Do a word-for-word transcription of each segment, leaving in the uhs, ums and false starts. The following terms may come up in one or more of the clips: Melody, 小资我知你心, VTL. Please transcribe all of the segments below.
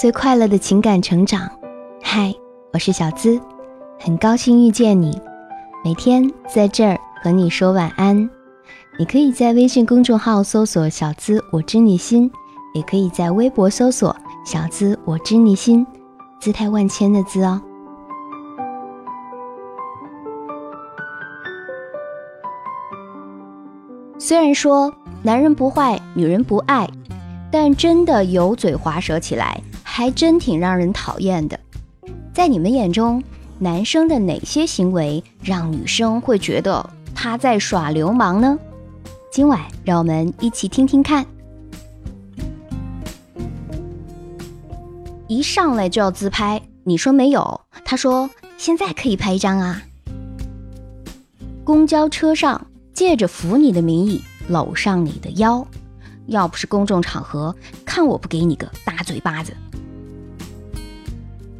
最快乐的情感成长。嗨，我是小资，很高兴遇见你，每天在这儿和你说晚安。你可以在微信公众号搜索小资我知你心，也可以在微博搜索小资我知你心，姿态万千的资哦。虽然说男人不坏，女人不爱，但真的油嘴滑舌起来还真挺让人讨厌的。在你们眼中，男生的哪些行为让女生会觉得他在耍流氓呢？今晚让我们一起听听看。一上来就要自拍，你说没有，他说现在可以拍一张啊。公交车上借着扶你的名义搂上你的腰，要不是公众场合，看我不给你个大嘴巴子。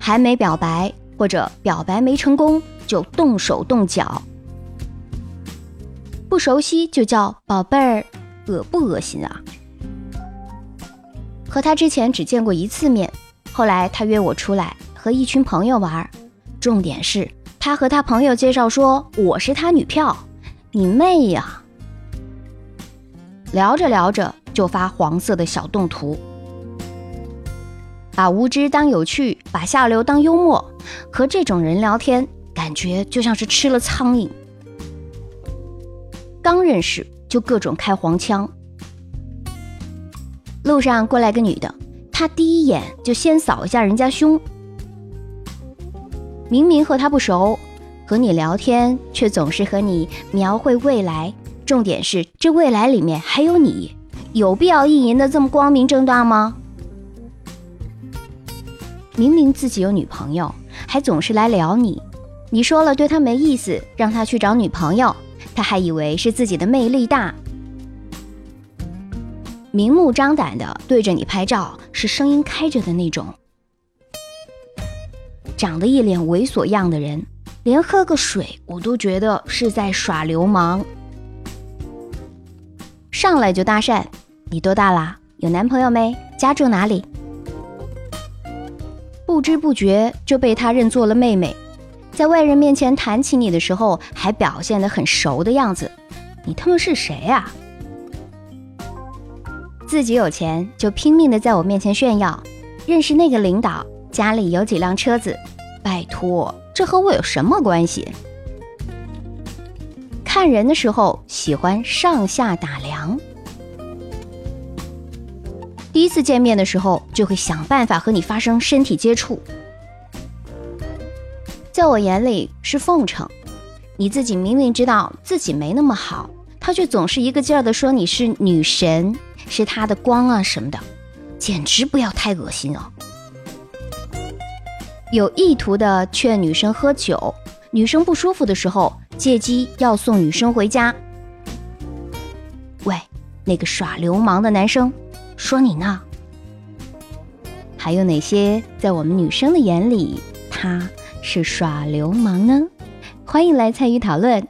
还没表白或者表白没成功就动手动脚，不熟悉就叫宝贝儿，恶不恶心啊？和他之前只见过一次面，后来他约我出来和一群朋友玩，重点是他和他朋友介绍说我是他女票，你妹呀！聊着聊着就发黄色的小动图，把无知当有趣，把下流当幽默，和这种人聊天感觉就像是吃了苍蝇。刚认识就各种开黄腔，路上过来个女的，她第一眼就先扫一下人家胸，明明和她不熟，和你聊天却总是和你描绘未来，重点是这未来里面还有你，有必要意淫的这么光明正大吗？明明自己有女朋友，还总是来聊你，你说了对他没意思，让他去找女朋友，他还以为是自己的魅力大，明目张胆的对着你拍照，是声音开着的那种。长得一脸猥琐样的人，连喝个水我都觉得是在耍流氓。上来就搭讪，你多大啦？有男朋友没？家住哪里？不知不觉就被他认作了妹妹，在外人面前谈起你的时候还表现得很熟的样子，你他妈是谁啊？自己有钱就拼命的在我面前炫耀，认识那个领导，家里有几辆车子，拜托，这和我有什么关系？看人的时候喜欢上下打量，第一次见面的时候就会想办法和你发生身体接触，在我眼里是奉承。你自己明明知道自己没那么好，他却总是一个劲儿的说你是女神，是他的光啊什么的，简直不要太恶心哦。有意图的劝女生喝酒，女生不舒服的时候借机要送女生回家。喂，那个耍流氓的男生说你呢。还有哪些在我们女生的眼里他是耍流氓呢？欢迎来参与讨论。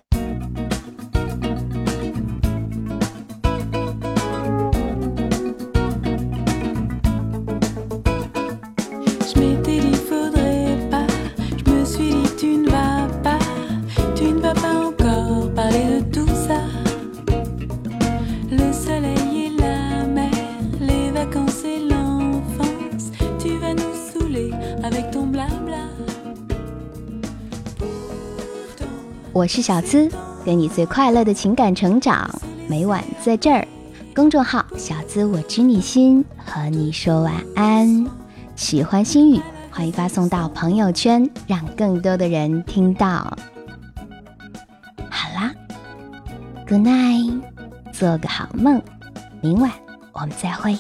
我是小资，给你最快乐的情感成长，每晚在这儿，公众号小资我知你心，和你说晚安。喜欢心语，欢迎发送到朋友圈，让更多的人听到。好啦 ，Good night， 做个好梦，明晚我们再会。